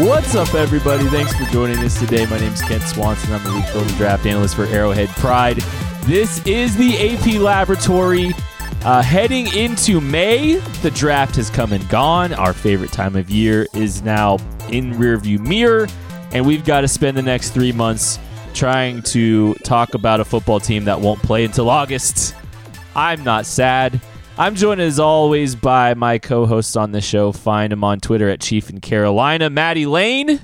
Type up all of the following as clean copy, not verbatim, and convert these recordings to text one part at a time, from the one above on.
What's up, everybody? Thanks for joining us today. My name is Kent Swanson. I'm the lead film draft analyst for Arrowhead Pride. This is the AP Laboratory. Heading into May, the draft has come and gone. Our favorite time of year is now in rearview mirror, and we've got to spend the next 3 months trying to talk about a football team that won't play until August. I'm not sad. I'm joined, as always, by my co-hosts on the show. Find them on Twitter at Chief in Carolina. Maddie Lane,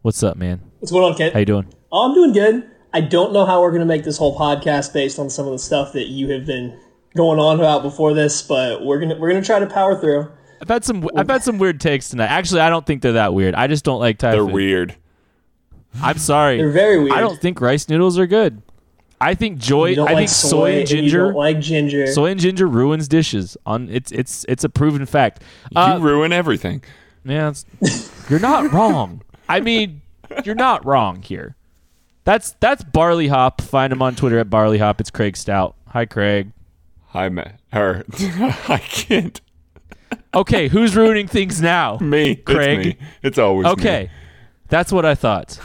what's up, man? What's going on, Kent? How you doing? Oh, I'm doing good. I don't know how we're going to make this whole podcast based on some of the stuff that you have been going on about before this, but we're gonna try to power through. I've had some weird takes tonight. Actually, I don't think they're that weird. I just don't like Thai food. They're weird. I'm sorry. They're very weird. I don't think rice noodles are good. I think soy and ginger. You don't like ginger. Soy and ginger ruins dishes. It's a proven fact. You ruin everything. Yeah, you're not wrong. I mean, you're not wrong here. That's Barley Hop. Find him on Twitter at Barley Hop. It's Craig Stout. Hi, Craig. Hi, Matt. Or I can't. Okay, who's ruining things now? Me, Craig. It's me. It's always okay. Me. That's what I thought.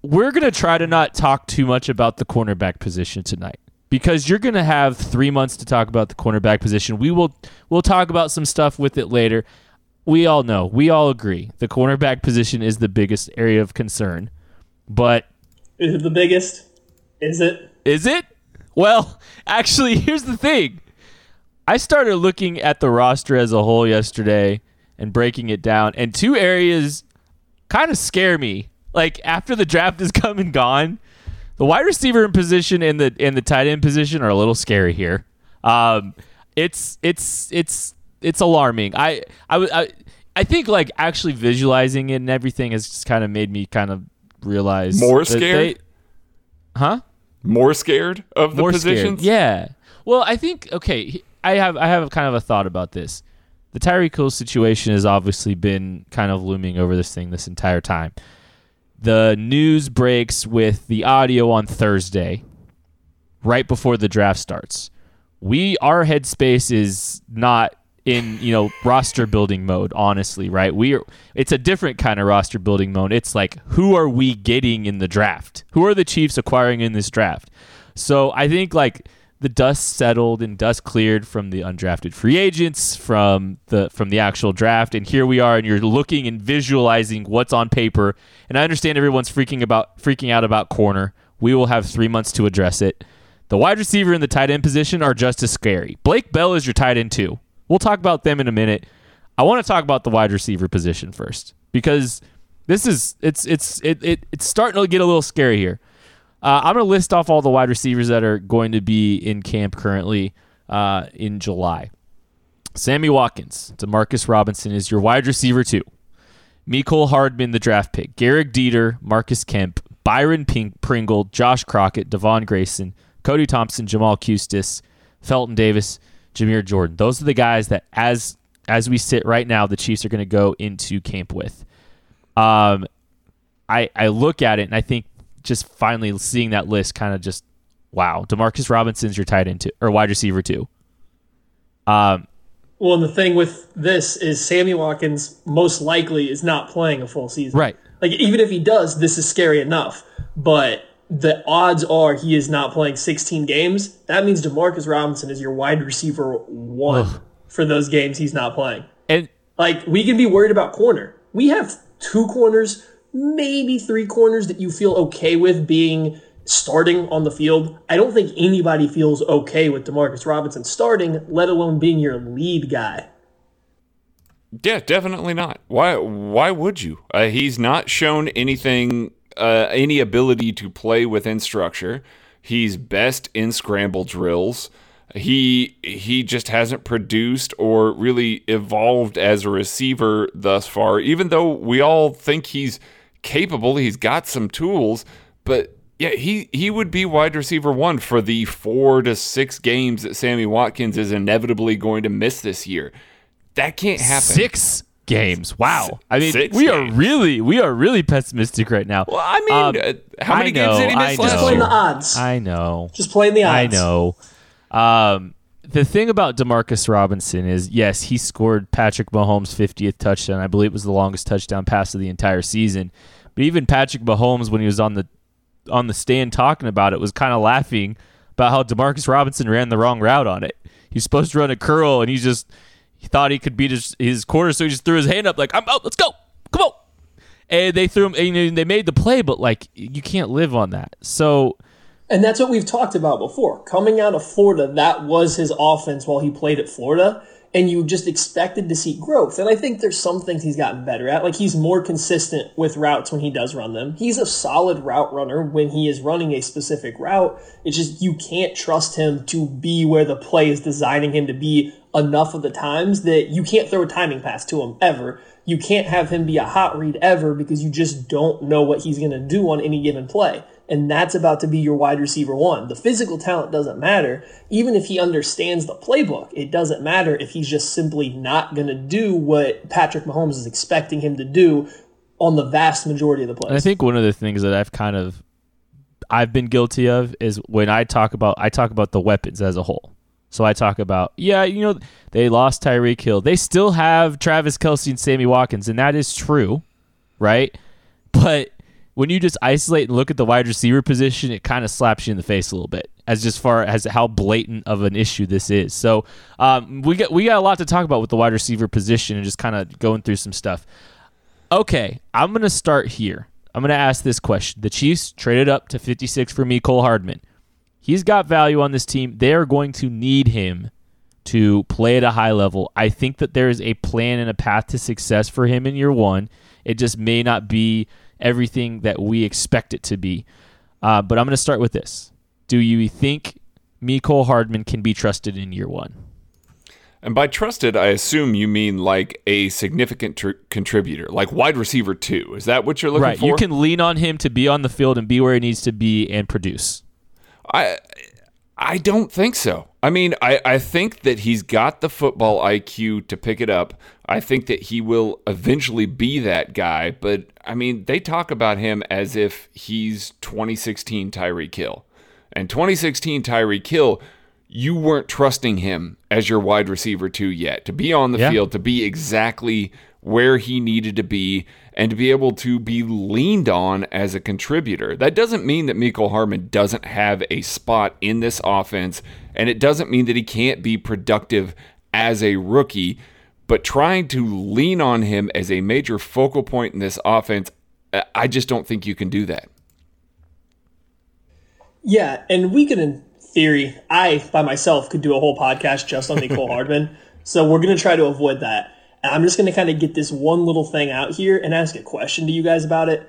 We're gonna try to not talk too much about the cornerback position tonight because you're gonna have 3 months to talk about the cornerback position. We'll talk about some stuff with it later. We all know, we all agree, the cornerback position is the biggest area of concern. But is it the biggest? Is it? Is it? Well, actually, here's the thing. I started looking at the roster as a whole yesterday and breaking it down, and two areas kind of scare me. Like, after the draft is come and gone, the wide receiver position and the tight end position are a little scary here. It's alarming. I think, like, actually visualizing it and everything has just kind of made me kind of realize more scared. More scared of the positions? Yeah. Well, I think, okay, I have kind of a thought about this. The Tyreek Hill situation has obviously been kind of looming over this thing this entire time. The news breaks with the audio on Thursday, right before the draft starts. Our headspace is not in, roster building mode, honestly, right? It's a different kind of roster building mode. It's like, who are we getting in the draft? Who are the Chiefs acquiring in this draft? So I think, like, the dust settled and dust cleared from the undrafted free agents, from the actual draft, and here we are, and you're looking and visualizing what's on paper. And I understand everyone's freaking out about corner. We will have 3 months to address it. The wide receiver and the tight end position are just as scary. Blake Bell is your tight end too. We'll talk about them in a minute. I want to talk about the wide receiver position first, because it's starting to get a little scary here. I'm going to list off all the wide receivers that are going to be in camp currently in July. Sammy Watkins, DeMarcus Robinson is your wide receiver too. Mecole Hardman, the draft pick. Garrick Dieter, Marcus Kemp, Byron Pringle, Josh Crockett, Devon Grayson, Cody Thompson, Jamal Custis, Felton Davis, Jahmyr Jordan. Those are the guys that, as we sit right now, the Chiefs are going to go into camp with. I look at it and I think, just finally seeing that list, kind of just, wow, DeMarcus Robinson's your tight end too, or wide receiver too. Well, and the thing with this is Sammy Watkins most likely is not playing a full season. Right. Like, even if he does, this is scary enough. But the odds are he is not playing 16 games. That means DeMarcus Robinson is your wide receiver one for those games he's not playing. And, like, we can be worried about corner. We have two corners, maybe three corners that you feel okay with being starting on the field. I don't think anybody feels okay with DeMarcus Robinson starting, let alone being your lead guy. Yeah, definitely not. Why would you? He's not shown anything, any ability to play within structure. He's best in scramble drills. He just hasn't produced or really evolved as a receiver thus far, even though we all think he's capable, he's got some tools, but yeah, he would be wide receiver one for the 4 to 6 games that Sammy Watkins is inevitably going to miss this year. That can't happen. 6 games. Wow. I mean, we are really pessimistic right now. Well, I mean, how many games did he miss last year? Just playing the odds. I know. The thing about DeMarcus Robinson is, yes, he scored Patrick Mahomes' 50th touchdown. I believe it was the longest touchdown pass of the entire season. But even Patrick Mahomes, when he was on the stand talking about it, was kind of laughing about how DeMarcus Robinson ran the wrong route on it. He's supposed to run a curl, and he thought he could beat his quarter, so he just threw his hand up like, I'm out, let's go, come on. And they threw him, and they made the play, but like, you can't live on that. So... And that's what we've talked about before. Coming out of Florida, that was his offense while he played at Florida, and you just expected to see growth. And I think there's some things he's gotten better at. Like, he's more consistent with routes when he does run them. He's a solid route runner when he is running a specific route. It's just you can't trust him to be where the play is designing him to be enough of the times that you can't throw a timing pass to him ever. You can't have him be a hot read ever because you just don't know what he's going to do on any given play. And that's about to be your wide receiver one. The physical talent doesn't matter. Even if he understands the playbook, it doesn't matter if he's just simply not going to do what Patrick Mahomes is expecting him to do on the vast majority of the plays. And I think one of the things that I've been guilty of is when I talk about the weapons as a whole. So I talk about, they lost Tyreek Hill. They still have Travis Kelce and Sammy Watkins, and that is true, right? But when you just isolate and look at the wide receiver position, it kind of slaps you in the face a little bit as just far as how blatant of an issue this is. So we got a lot to talk about with the wide receiver position and just kind of going through some stuff. Okay, I'm going to start here. I'm going to ask this question. The Chiefs traded up to 56 for Mecole Hardman. He's got value on this team. They are going to need him to play at a high level. I think that there is a plan and a path to success for him in year one. It just may not be everything that we expect it to be. But I'm going to start with this. Do you think Mecole Hardman can be trusted in year one? And by trusted, I assume you mean like a significant contributor, like wide receiver 2. Is that what you're looking for? Right, you can lean on him to be on the field and be where he needs to be and produce. I don't think so. I mean, I think that he's got the football IQ to pick it up. I think that he will eventually be that guy. But, I mean, they talk about him as if he's 2016 Tyreek Hill. And 2016 Tyreek Hill, you weren't trusting him as your wide receiver 2 yet. To be on the field, to be exactly where he needed to be, and to be able to be leaned on as a contributor. That doesn't mean that Mecole Hardman doesn't have a spot in this offense, and it doesn't mean that he can't be productive as a rookie, but trying to lean on him as a major focal point in this offense, I just don't think you can do that. Yeah, and we could, in theory, I, by myself, could do a whole podcast just on Mecole Hardman, so we're going to try to avoid that. I'm just going to kind of get this one little thing out here and ask a question to you guys about it.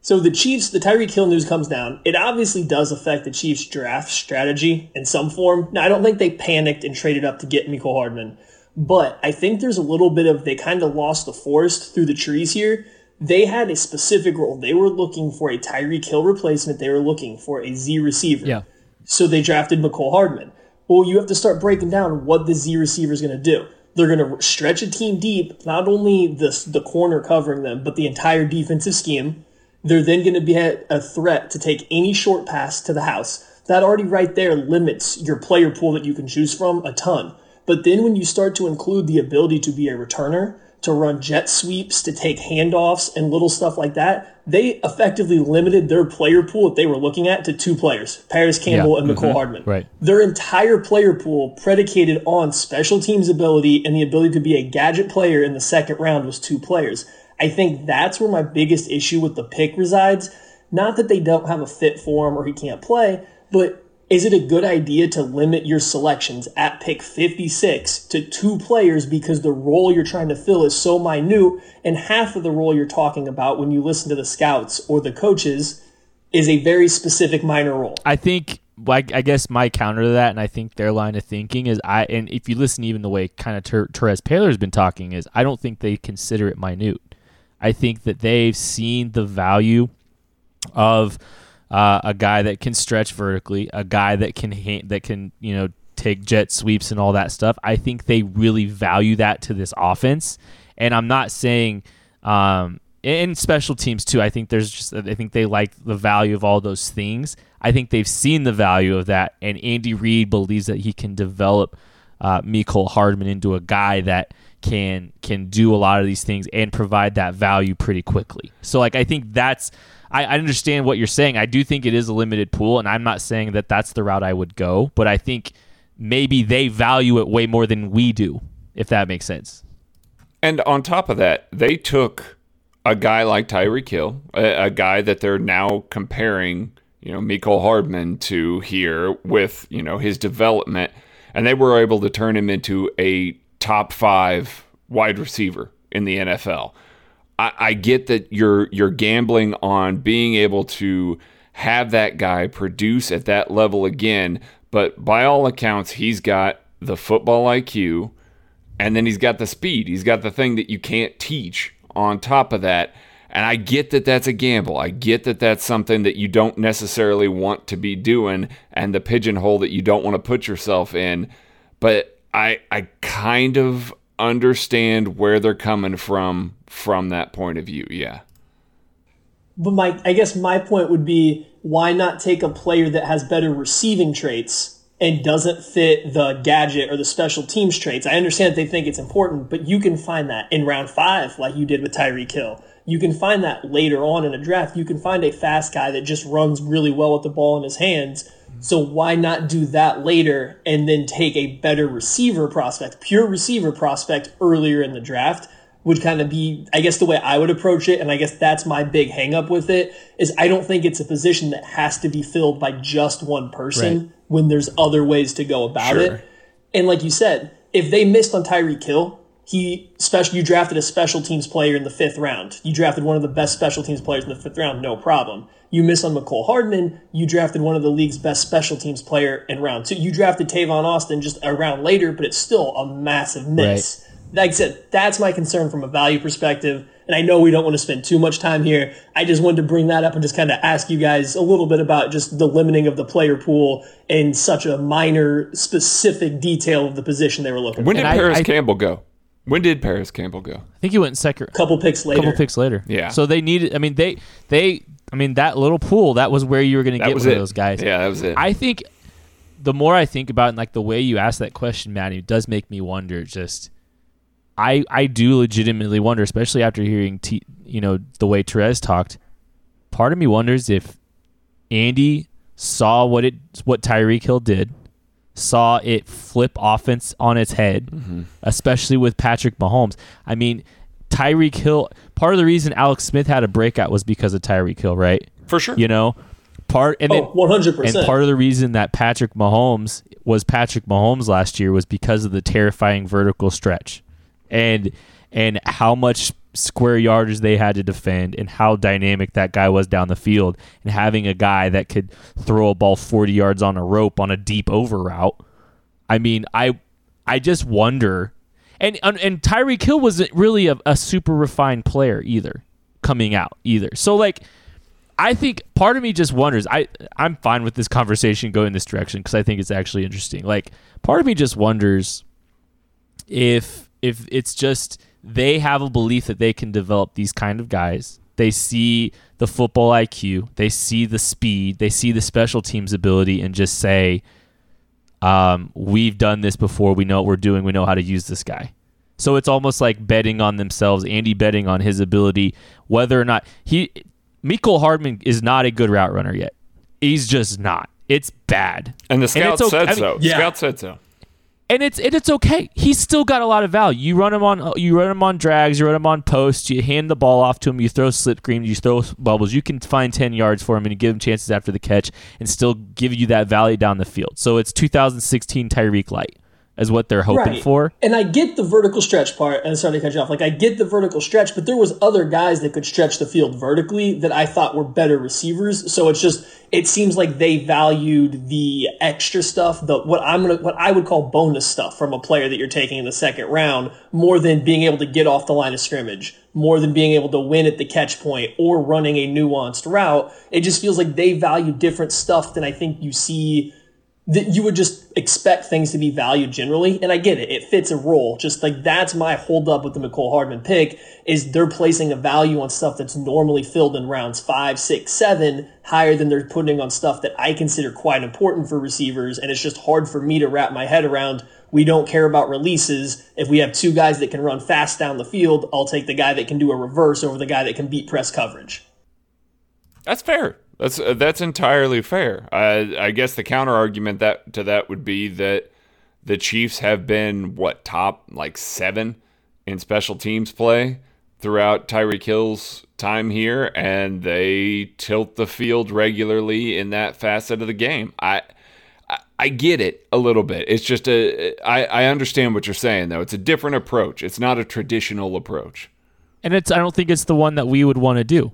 So the Chiefs, the Tyreek Hill news comes down. It obviously does affect the Chiefs' draft strategy in some form. Now, I don't think they panicked and traded up to get Mecole Hardman, but I think there's a little bit of they kind of lost the forest through the trees here. They had a specific role. They were looking for a Tyreek Hill replacement. They were looking for a Z receiver. Yeah. So they drafted Mecole Hardman. Well, you have to start breaking down what the Z receiver is going to do. They're going to stretch a team deep, not only the corner covering them, but the entire defensive scheme. They're then going to be a threat to take any short pass to the house. That already right there limits your player pool that you can choose from a ton. But then when you start to include the ability to be a returner, to run jet sweeps, to take handoffs and little stuff like that, they effectively limited their player pool that they were looking at to 2 players, Paris Campbell and Mecole Hardman. Right. Their entire player pool predicated on special teams ability and the ability to be a gadget player in the second round was 2 players. I think that's where my biggest issue with the pick resides. Not that they don't have a fit for him or he can't play, but is it a good idea to limit your selections at pick 56 to 2 players because the role you're trying to fill is so minute and half of the role you're talking about when you listen to the scouts or the coaches is a very specific minor role? I think, I guess my counter to that, and I think their line of thinking is, and if you listen even the way kind of Therese Paylor's been talking is, I don't think they consider it minute. I think that they've seen the value of a guy that can stretch vertically, a guy that can take jet sweeps and all that stuff. I think they really value that to this offense. And I'm not saying in special teams too. I think I think they like the value of all those things. I think they've seen the value of that, and Andy Reid believes that he can develop Mecole Hardman into a guy that can do a lot of these things and provide that value pretty quickly. So like, I think that's, I understand what you're saying. I do think it is a limited pool, and I'm not saying that that's the route I would go, but I think maybe they value it way more than we do, if that makes sense. And on top of that, they took a guy like Tyreek Hill, a guy that they're now comparing, you know, Mecole Hardman to here with, you know, his development, and they were able to turn him into a top 5 wide receiver in the NFL. I get that you're gambling on being able to have that guy produce at that level again, but by all accounts, he's got the football IQ, and then he's got the speed. He's got the thing that you can't teach on top of that. And I get that that's a gamble. I get that that's something that you don't necessarily want to be doing, and the pigeonhole that you don't want to put yourself in. But I kind of understand where they're coming from that point of view, yeah. But Mike, I guess my point would be, why not take a player that has better receiving traits and doesn't fit the gadget or the special teams traits? I understand that they think it's important, but you can find that in round 5, like you did with Tyreek Hill. You can find that later on in a draft. You can find a fast guy that just runs really well with the ball in his hands. So why not do that later and then take a better receiver prospect, pure receiver prospect, earlier in the draft? Would kind of be, I guess, the way I would approach it. And I guess that's my big hang up with it, is I don't think it's a position that has to be filled by just one person, right, when there's other ways to go about it. And like you said, if they missed on Tyreek Hill, you drafted a special teams player in the 5th round. You drafted one of the best special teams players in the 5th round, no problem. You miss on Mecole Hardman, you drafted one of the league's best special teams player in round 2. You drafted Tavon Austin just a round later, but it's still a massive miss. Right. Like I said, that's my concern from a value perspective, and I know we don't want to spend too much time here. I just wanted to bring that up and just kind of ask you guys a little bit about just the limiting of the player pool in such a minor, specific detail of the position they were looking for. When did Paris Campbell go? When did Paris Campbell go? I think he went in second. Couple picks later. Yeah. So they needed. I mean, that little pool, that was where you were going to get one of those guys. Yeah, that was it. I think the more I think about it, and like the way you asked that question, Matty, it does make me wonder. Just, I do legitimately wonder, especially after hearing the way Therese talked. Part of me wonders if Andy saw what Tyreek Hill did, saw it flip offense on its head, mm-hmm, especially with Patrick Mahomes. I mean, Tyreek Hill, part of the reason Alex Smith had a breakout was because of Tyreek Hill, right? For sure. You know, 100%. And part of the reason that Patrick Mahomes was Patrick Mahomes last year was because of the terrifying vertical stretch and how much square yardage they had to defend and how dynamic that guy was down the field, and having a guy that could throw a ball 40 yards on a rope on a deep over route. I mean, I just wonder. And Tyreek Hill wasn't really a super refined player either, coming out either. So, like, I think part of me just wonders. I'm fine with this conversation going this direction because I think it's actually interesting. Like, part of me just wonders if it's just they have a belief that they can develop these kind of guys. They see the football IQ. They see the speed. They see the special teams ability and just say, we've done this before. We know what we're doing. We know how to use this guy. So it's almost like betting on themselves, Andy betting on his ability, whether or not Mecole Hardman is not a good route runner yet. He's just not. It's bad. And the scout said so. Yeah. Scout said so. And it's okay. He's still got a lot of value. You run him on drags. You run him on posts. You hand the ball off to him. You throw slip screens. You throw bubbles. You can find 10 yards for him and you give him chances after the catch, and still give you that value down the field. So it's 2016 Tyreek Light is what they're hoping for. And I get the vertical stretch part. And sorry to cut you off. Like, I get the vertical stretch, but there was other guys that could stretch the field vertically that I thought were better receivers. So it's just, it seems like they valued the extra stuff, what I would call bonus stuff from a player that you're taking in the 2nd round, more than being able to get off the line of scrimmage, more than being able to win at the catch point or running a nuanced route. It just feels like they value different stuff than I think you see you would just expect things to be valued generally. And I get it. It fits a role. Just like that's my hold up with the Mecole Hardman pick is they're placing a value on stuff that's normally filled in rounds 5, 6, 7 higher than they're putting on stuff that I consider quite important for receivers. And it's just hard for me to wrap my head around. We don't care about releases. If we have two guys that can run fast down the field, I'll take the guy that can do a reverse over the guy that can beat press coverage. That's fair. That's entirely fair. I guess the counter argument that to that would be that the Chiefs have been top 7 in special teams play throughout Tyreek Hill's time here, and they tilt the field regularly in that facet of the game. I get it a little bit. It's just I understand what you're saying though. It's a different approach. It's not a traditional approach, and I don't think it's the one that we would want to do.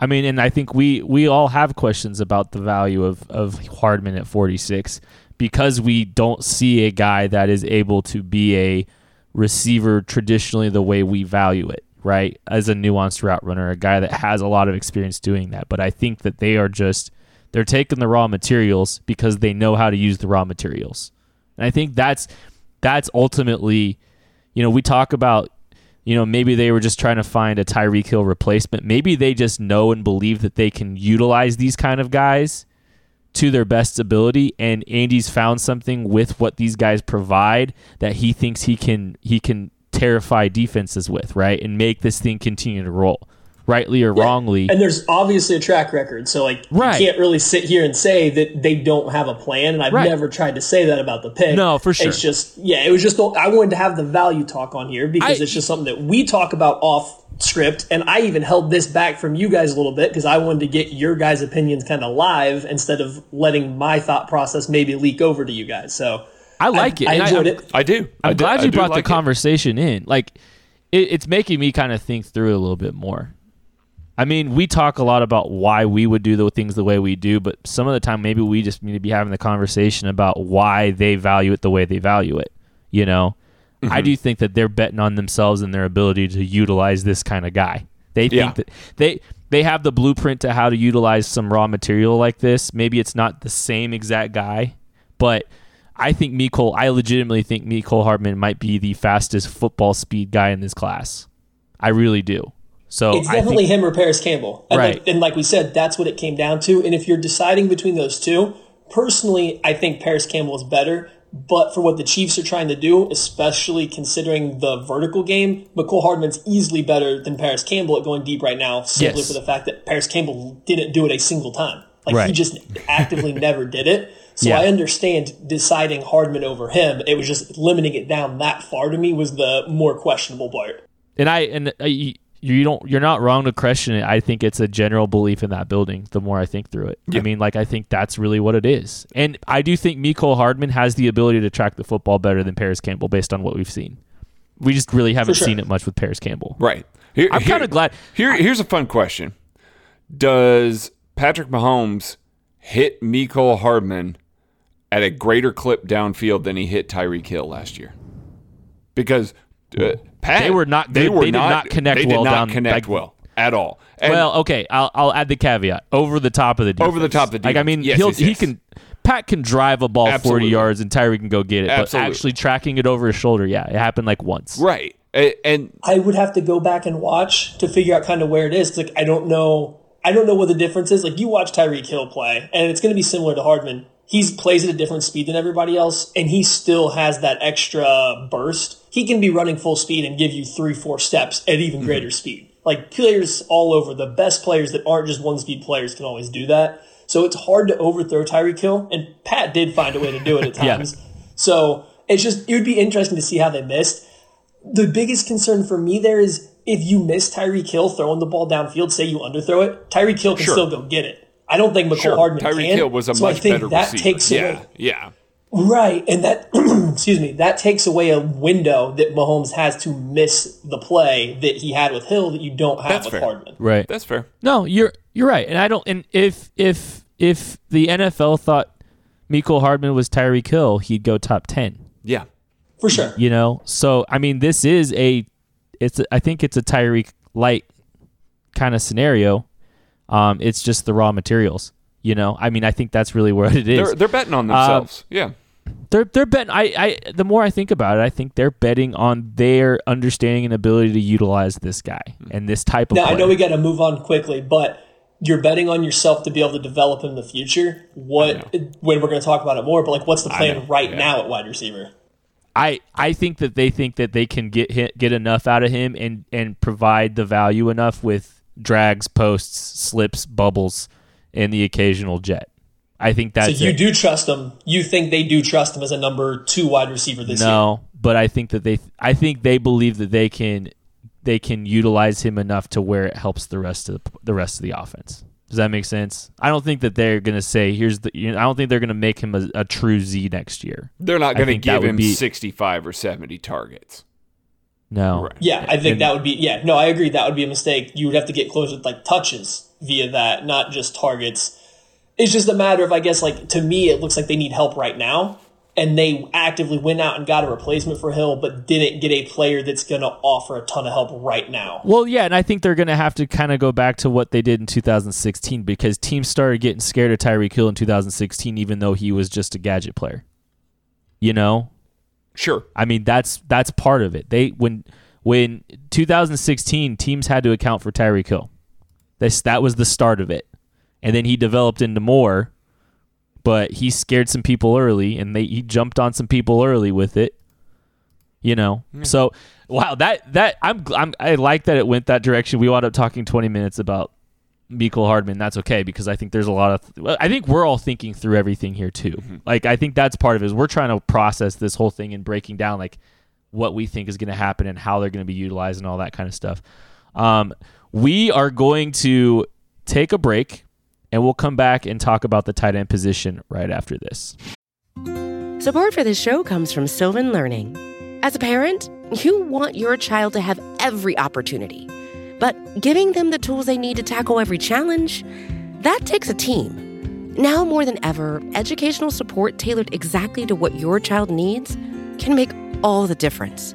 I mean, and I think we all have questions about the value of Hardman at 46 because we don't see a guy that is able to be a receiver traditionally the way we value it, right? As a nuanced route runner, a guy that has a lot of experience doing that. But I think that they are they're taking the raw materials because they know how to use the raw materials. And I think that's ultimately, we talk about, maybe they were just trying to find a Tyreek Hill replacement. Maybe they just know and believe that they can utilize these kind of guys to their best ability. And Andy's found something with what these guys provide that he thinks he can terrify defenses with, right? And make this thing continue to roll, rightly or wrongly. And there's obviously a track record. So You can't really sit here and say that they don't have a plan. And I've never tried to say that about the pick. No, for sure. It's just, it was just, I wanted to have the value talk on here because it's just something that we talk about off script. And I even held this back from you guys a little bit because I wanted to get your guys' opinions kind of live instead of letting my thought process maybe leak over to you guys. So I enjoyed it. I do. I'm glad you brought the conversation in. It's making me kind of think through a little bit more. I mean, we talk a lot about why we would do the things the way we do, but some of the time maybe we just need to be having the conversation about why they value it the way they value it. Mm-hmm. I do think that they're betting on themselves and their ability to utilize this kind of guy. They think that they have the blueprint to how to utilize some raw material like this. Maybe it's not the same exact guy, but I legitimately think Mecole Hardman might be the fastest football speed guy in this class. I really do. So it's definitely him or Paris Campbell. And right. Like we said, that's what it came down to. And if you're deciding between those two, personally, I think Paris Campbell is better. But for what the Chiefs are trying to do, especially considering the vertical game, Mecole Hardman's easily better than Paris Campbell at going deep right now, simply for the fact that Paris Campbell didn't do it a single time. He just actively never did it. So I understand deciding Hardman over him. It was just limiting it down that far to me was the more questionable part. You're not wrong to question it. I think it's a general belief in that building the more I think through it. Yeah. I mean, I think that's really what it is. And I do think Mecole Hardman has the ability to track the football better than Paris Campbell based on what we've seen. We just really haven't seen it much with Paris Campbell. Right. I'm kind of glad. Here's a fun question. Does Patrick Mahomes hit Mecole Hardman at a greater clip downfield than he hit Tyreek Hill last year? Because... Pat, they did not connect well at all. And I'll add the caveat. Over the top of the defense. Yes. Pat can drive a ball 40 yards and Tyreek can go get it, but actually tracking it over his shoulder, it happened once. Right. And I would have to go back and watch to figure out kind of where it is. I don't know what the difference is. You watch Tyreek Hill play, and it's going to be similar to Hardman. He plays at a different speed than everybody else, and he still has that extra burst. He can be running full speed and give you 3-4 steps at even greater speed. Players all over, the best players that aren't just one-speed players can always do that. So it's hard to overthrow Tyreek Hill, and Pat did find a way to do it at times. So it would be interesting to see how they missed. The biggest concern for me there is if you miss Tyreek Hill throwing the ball downfield, say you underthrow it, Tyreek Hill can still go get it. I don't think Mecole Hardman can. Tyreek Hill was a much better receiver. So I think that takes away. Yeah. Right, and that that takes away a window that Mahomes has to miss the play that he had with Hill that you don't have Hardman. Right. That's fair. No, you're right. And I don't if the NFL thought Mecole Hardman was Tyreek Hill, he'd go top 10. Yeah. For sure. So I mean this is I think it's a Tyreek light kind of scenario. It's just the raw materials. You know, I mean, I think that's really what it is. They're betting on themselves. They're betting. The more I think about it, I think they're betting on their understanding and ability to utilize this guy and this type of. Now player. I know we got to move on quickly, but you're betting on yourself to be able to develop in the future. When we're going to talk about it more, but like, what's the plan now at wide receiver? I think that they think that they can get enough out of him and provide the value enough with drags, posts, slips, bubbles, and the occasional jet. I think that's so. Do trust them. You think they do trust him as a number 2 wide receiver this year? No, but I think that they believe that they can utilize him enough to where it helps the rest of the offense. Does that make sense? I don't think that they're going to say I don't think they're going to make him a true Z next year. They're not going to give him 65 or 70 targets. No. Right. Yeah, I think that would be. Yeah, no, I agree. That would be a mistake. You would have to get closer with like touches via that, not just targets. It's just a matter of, I guess, like to me, it looks like they need help right now, and they actively went out and got a replacement for Hill, but didn't get a player that's going to offer a ton of help right now. Well, yeah, and I think they're going to have to kind of go back to what they did in 2016 because teams started getting scared of Tyreek Hill in 2016, even though he was just a gadget player. You know. Sure. I mean, that's part of it. When 2016 teams had to account for Tyreek Hill. That was the start of it. And then he developed into more, but he scared some people early and he jumped on some people early with it. You know. Mm. So, wow, that I like that it went that direction. We wound up talking 20 minutes about Mecole Hardman. That's okay because I think there's a lot of I think we're all thinking through everything here too. Mm-hmm. Like I think that's part of it is we're trying to process this whole thing and breaking down like what we think is going to happen and how they're going to be utilized and all that kind of stuff. We are going to take a break and we'll come back and talk about the tight end position right after this. Support for this show comes from Sylvan Learning. As a parent, you want your child to have every opportunity. But giving them the tools they need to tackle every challenge, that takes a team. Now more than ever, educational support tailored exactly to what your child needs can make all the difference.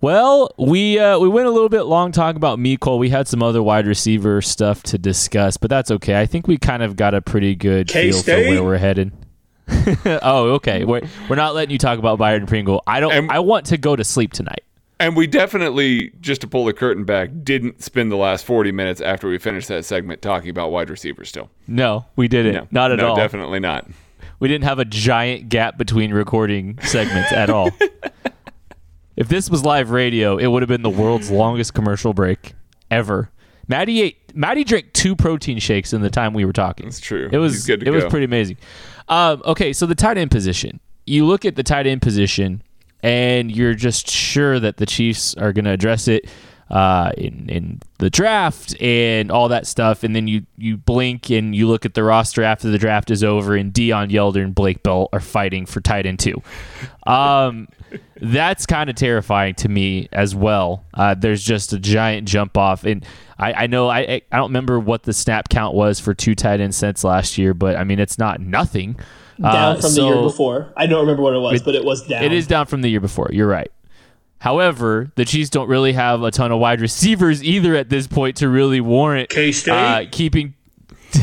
Well, we went a little bit long talking about Mecole. We had some other wide receiver stuff to discuss, but that's okay. I think we kind of got a pretty good feel for where we're headed. Oh, okay. We're not letting you talk about Byron Pringle. I want to go to sleep tonight. And we definitely, just to pull the curtain back, didn't spend the last 40 minutes after we finished that segment talking about wide receivers still. No, we didn't. No, not at all. No, definitely not. We didn't have a giant gap between recording segments at all. If this was live radio, it would have been the world's longest commercial break ever. Maddie drank 2 protein shakes in the time we were talking. That's true. It was He's good to it go. Was pretty amazing. Okay, so the tight end position. You look at the tight end position, and you're just sure that the Chiefs are going to address it in the draft and all that stuff. And then you blink and you look at the roster after the draft is over, and Deion Yelder and Blake Bell are fighting for tight end 2. That's kind of terrifying to me as well. There's just a giant jump off. And I know I don't remember what the snap count was for 2 tight end sets last year, but I mean, it's not nothing. Down from the year before. I don't remember what it was, but it was down. It is down from the year before. You're right. However, the Chiefs don't really have a ton of wide receivers either at this point to really warrant keeping 2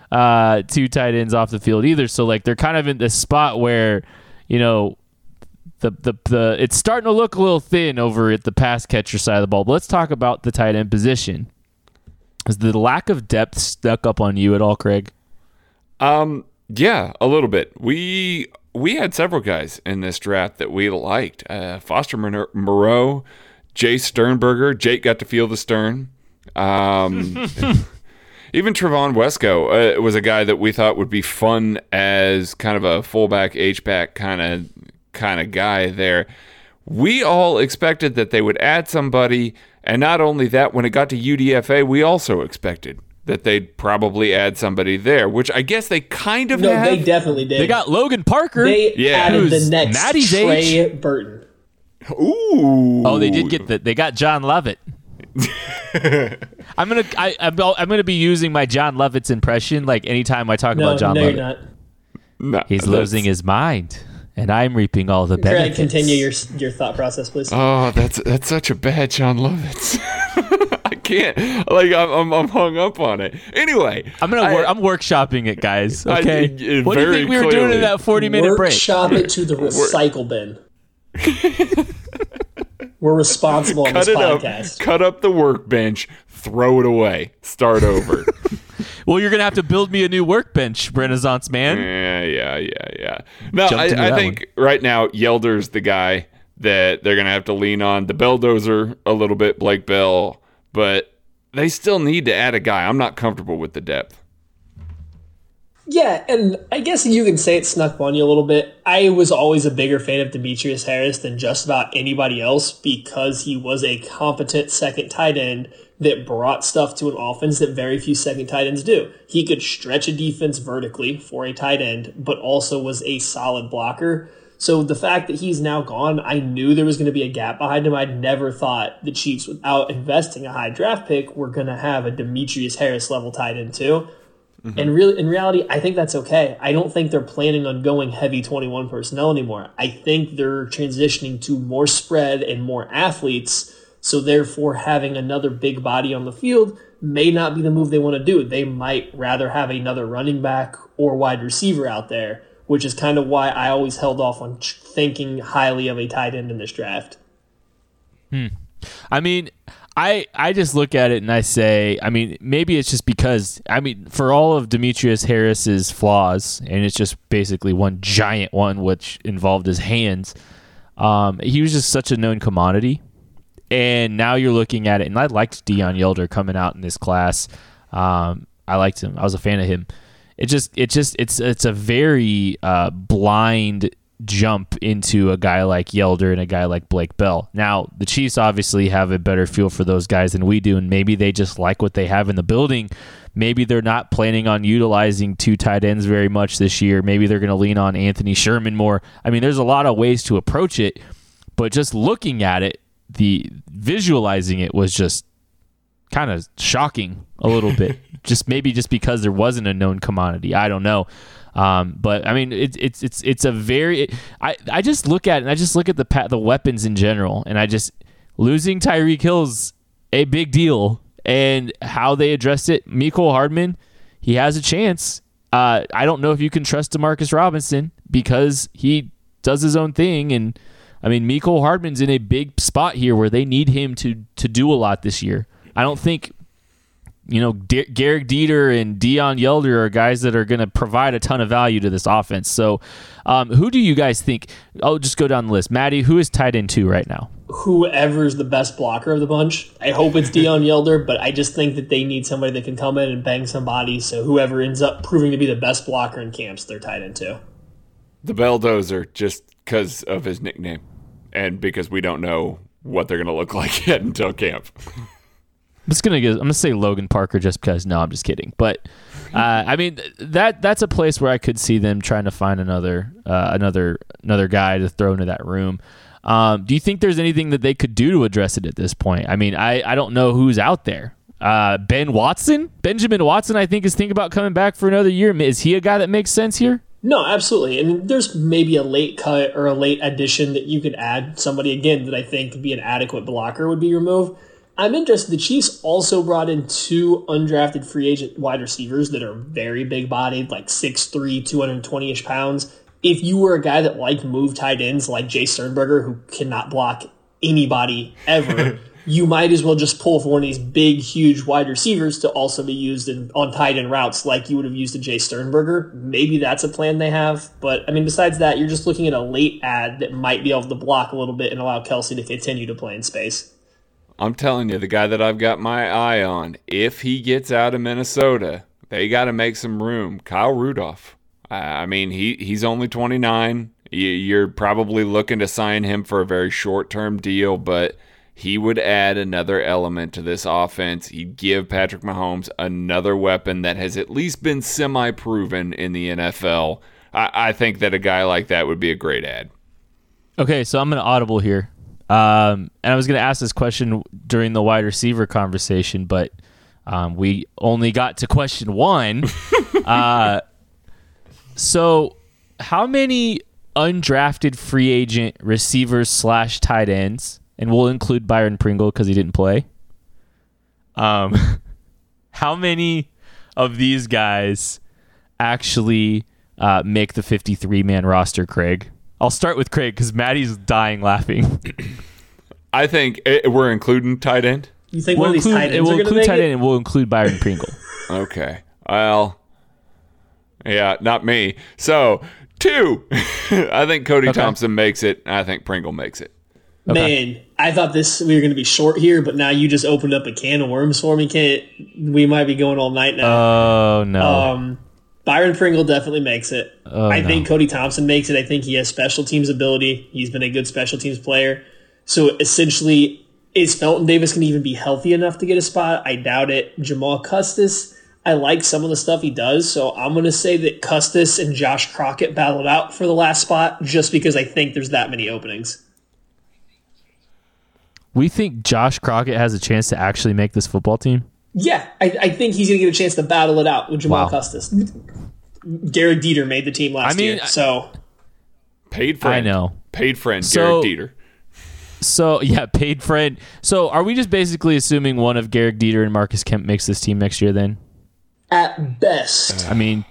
tight ends off the field either. So like they're kind of in this spot where, you know, the it's starting to look a little thin over at the pass catcher side of the ball. But let's talk about the tight end position. Has the lack of depth stuck up on you at all, Craig? Yeah, a little bit. We had several guys in this draft that we liked. Foster Moreau, Jay Sternberger. Jake got to feel the stern. Even Trevon Wesco was a guy that we thought would be fun as kind of a fullback, H-back kind of guy there. We all expected that they would add somebody, and not only that, when it got to UDFA, we also expected that they'd probably add somebody there, which I guess they kind of have. No, they definitely did. They got Logan Parker. They added the next Maddie's Trey age. Burton. Ooh. Oh, they did get they got John Lovett. I'm gonna be using my John Lovett's impression like anytime I talk about John Lovett. No, he's losing his mind, and I'm reaping all the benefits. Greg, continue your thought process, please. Oh, that's such a bad John Lovett. I can't. Like I'm hung up on it. Anyway, I'm workshopping it, guys. Okay, what do you think we were doing in that 40-minute break? Workshop it to the recycle bin. We're responsible on this podcast. Cut up the workbench, throw it away, start over. Well, you're going to have to build me a new workbench, Renaissance man. Yeah. No, I think right now Yelder's the guy that they're going to have to lean on. The Belldozer a little bit, Blake Bell, but they still need to add a guy. I'm not comfortable with the depth. Yeah, and I guess you can say it snuck on you a little bit. I was always a bigger fan of Demetrius Harris than just about anybody else because he was a competent second tight end that brought stuff to an offense that very few second tight ends do. He could stretch a defense vertically for a tight end, but also was a solid blocker. So the fact that he's now gone, I knew there was going to be a gap behind him. I never thought the Chiefs, without investing a high draft pick, were going to have a Demetrius Harris level tight end too. Mm-hmm. And really, in reality, I think that's okay. I don't think they're planning on going heavy 21 personnel anymore. I think they're transitioning to more spread and more athletes, so therefore having another big body on the field may not be the move they want to do. They might rather have another running back or wide receiver out there, which is kind of why I always held off on thinking highly of a tight end in this draft. I mean, I just look at it and I say, I mean, maybe it's just because, I mean, for all of Demetrius Harris's flaws, and it's just basically one giant one, which involved his hands, he was just such a known commodity. And now you're looking at it, and I liked Deion Yelder coming out in this class. I liked him. I was a fan of him. It's a very blind jump into a guy like Yelder and a guy like Blake Bell. Now, the Chiefs obviously have a better feel for those guys than we do, and maybe they just like what they have in the building. Maybe they're not planning on utilizing two tight ends very much this year. Maybe they're going to lean on Anthony Sherman more. I mean, there's a lot of ways to approach it, but just looking at it, the visualizing it was just kind of shocking a little bit. Maybe because there wasn't a known commodity. I don't know. But I mean, it's a very. I just look at it and I just look at the weapons in general, and I just losing Tyreek Hill's a big deal, and how they addressed it. Mecole Hardman, he has a chance. I don't know if you can trust DeMarcus Robinson because he does his own thing, and I mean Mecole Hardman's in a big spot here where they need him to do a lot this year. I don't think. You know, Garrick Dieter and Deion Yelder are guys that are going to provide a ton of value to this offense. So, who do you guys think? I'll just go down the list. Maddie, who is tight end two right now? Whoever's the best blocker of the bunch. I hope it's Deion Yelder, but I just think that they need somebody that can come in and bang somebody. So, whoever ends up proving to be the best blocker in camps, they're tight end two. The Belldozer, just because of his nickname and because we don't know what they're going to look like yet until camp. I'm gonna say Logan Parker just because. No, I'm just kidding. But I mean that's a place where I could see them trying to find another guy to throw into that room. Do you think there's anything that they could do to address it at this point? I mean, I don't know who's out there. Benjamin Watson, I think is thinking about coming back for another year. Is he a guy that makes sense here? No, absolutely. And there's maybe a late cut or a late addition that you could add somebody again that I think could be an adequate blocker would be your move. I'm interested. The Chiefs also brought in two undrafted free agent wide receivers that are very big-bodied, like 6'3", 220-ish pounds. If you were a guy that liked move tight ends like Jay Sternberger, who cannot block anybody ever, you might as well just pull for one of these big, huge wide receivers to also be used on tight end routes like you would have used a Jay Sternberger. Maybe that's a plan they have. But, I mean, besides that, you're just looking at a late ad that might be able to block a little bit and allow Kelsey to continue to play in space. I'm telling you, the guy that I've got my eye on, if he gets out of Minnesota, they got to make some room. Kyle Rudolph. I mean, he's only 29. You're probably looking to sign him for a very short-term deal, but he would add another element to this offense. He'd give Patrick Mahomes another weapon that has at least been semi-proven in the NFL. I think that a guy like that would be a great ad. Okay, so I'm going to audible here. And I was going to ask this question during the wide receiver conversation, but we only got to question one. So how many undrafted free agent receivers / tight ends, and we'll include Byron Pringle because he didn't play. How many of these guys actually make the 53-man roster, Craig? I'll start with Craig because Maddie's dying laughing. I think we're including tight end. You think one of these tight ends are going to make it? We'll include tight end and we'll include Byron Pringle. Okay. Well, yeah, not me. So, 2. I think Cody Thompson makes it. I think Pringle makes it. Okay. Man, I thought we were going to be short here, but now you just opened up a can of worms for me. We might be going all night now. Oh, no. Byron Pringle definitely makes it. I think Cody Thompson makes it. I think he has special teams ability. He's been a good special teams player. So essentially, is Felton Davis going to even be healthy enough to get a spot? I doubt it. Jamal Custis, I like some of the stuff he does. So I'm going to say that Custis and Josh Crockett battled out for the last spot just because I think there's that many openings. We think Josh Crockett has a chance to actually make this football team? Yeah, I think he's going to get a chance to battle it out with Jamal Custis. Garrick Dieter made the team last year, so. Paid friend. I know. Paid friend, so, Garrick Dieter. So, yeah, paid friend. So, are we just basically assuming one of Garrick Dieter and Marcus Kemp makes this team next year then? At best. I mean.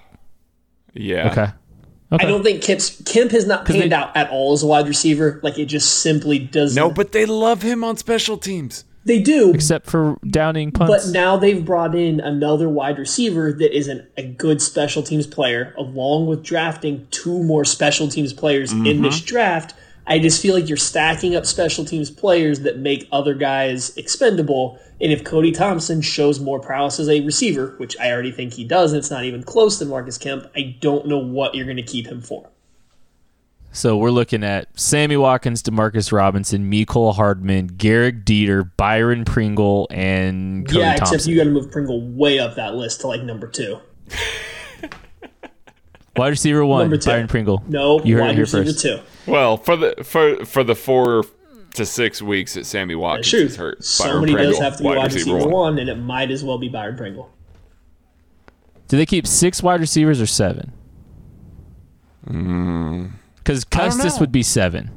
Yeah. Okay. I don't think Kemp has not panned out at all as a wide receiver. Like, it just simply doesn't. No, but they love him on special teams. They do. Except for downing punts. But now they've brought in another wide receiver that is a good special teams player, along with drafting 2 more special teams players in this draft. I just feel like you're stacking up special teams players that make other guys expendable. And if Cody Thompson shows more prowess as a receiver, which I already think he does, and it's not even close to Marcus Kemp, I don't know what you're going to keep him for. So we're looking at Sammy Watkins, DeMarcus Robinson, Mecole Hardman, Garrick Dieter, Byron Pringle, and Cody Thompson. Except you got to move Pringle way up that list to like number 2. Wide receiver 1, Byron Pringle. No, you heard it here first. 2. Well, for the 4 to 6 weeks that Sammy Watkins is hurt, somebody does have to be wide receiver 1, and it might as well be Byron Pringle. Do they keep 6 wide receivers or 7? Because Custis would be 7.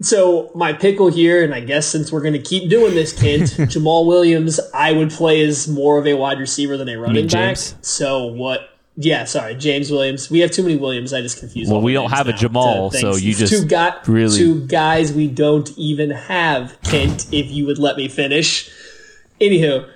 So my pickle here, and I guess since we're going to keep doing this, Kent, Jamal Williams, I would play as more of a wide receiver than a running back. So what? Yeah, sorry, James Williams. We have too many Williams. I just confuse. Well, we don't have a Jamal, so you just really two guys we don't even have, Kent. If you would let me finish. Anywho,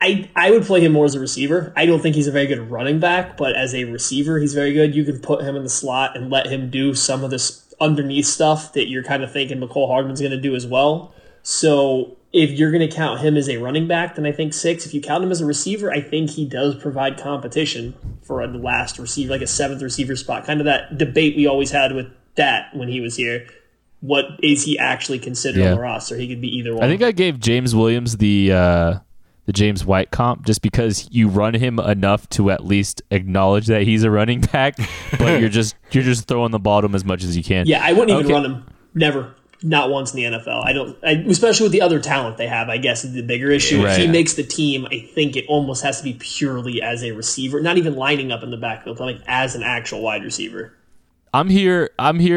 I would play him more as a receiver. I don't think he's a very good running back, but as a receiver, he's very good. You can put him in the slot and let him do some of this underneath stuff that you're kind of thinking Mecole Hardman's going to do as well. So. If you're going to count him as a running back, then I think 6. If you count him as a receiver, I think he does provide competition for a last receiver, like a 7th receiver spot. Kind of that debate we always had with that when he was here. What is he actually considered on the roster? He could be either one. I think I gave James Williams the James White comp just because you run him enough to at least acknowledge that he's a running back, but you're just throwing the ball to him as much as you can. Yeah, I wouldn't even run him. Never. Not once in the NFL. Especially with the other talent they have, I guess, is the bigger issue. Right. If he makes the team, I think it almost has to be purely as a receiver, not even lining up in the backfield, but like as an actual wide receiver. I'm here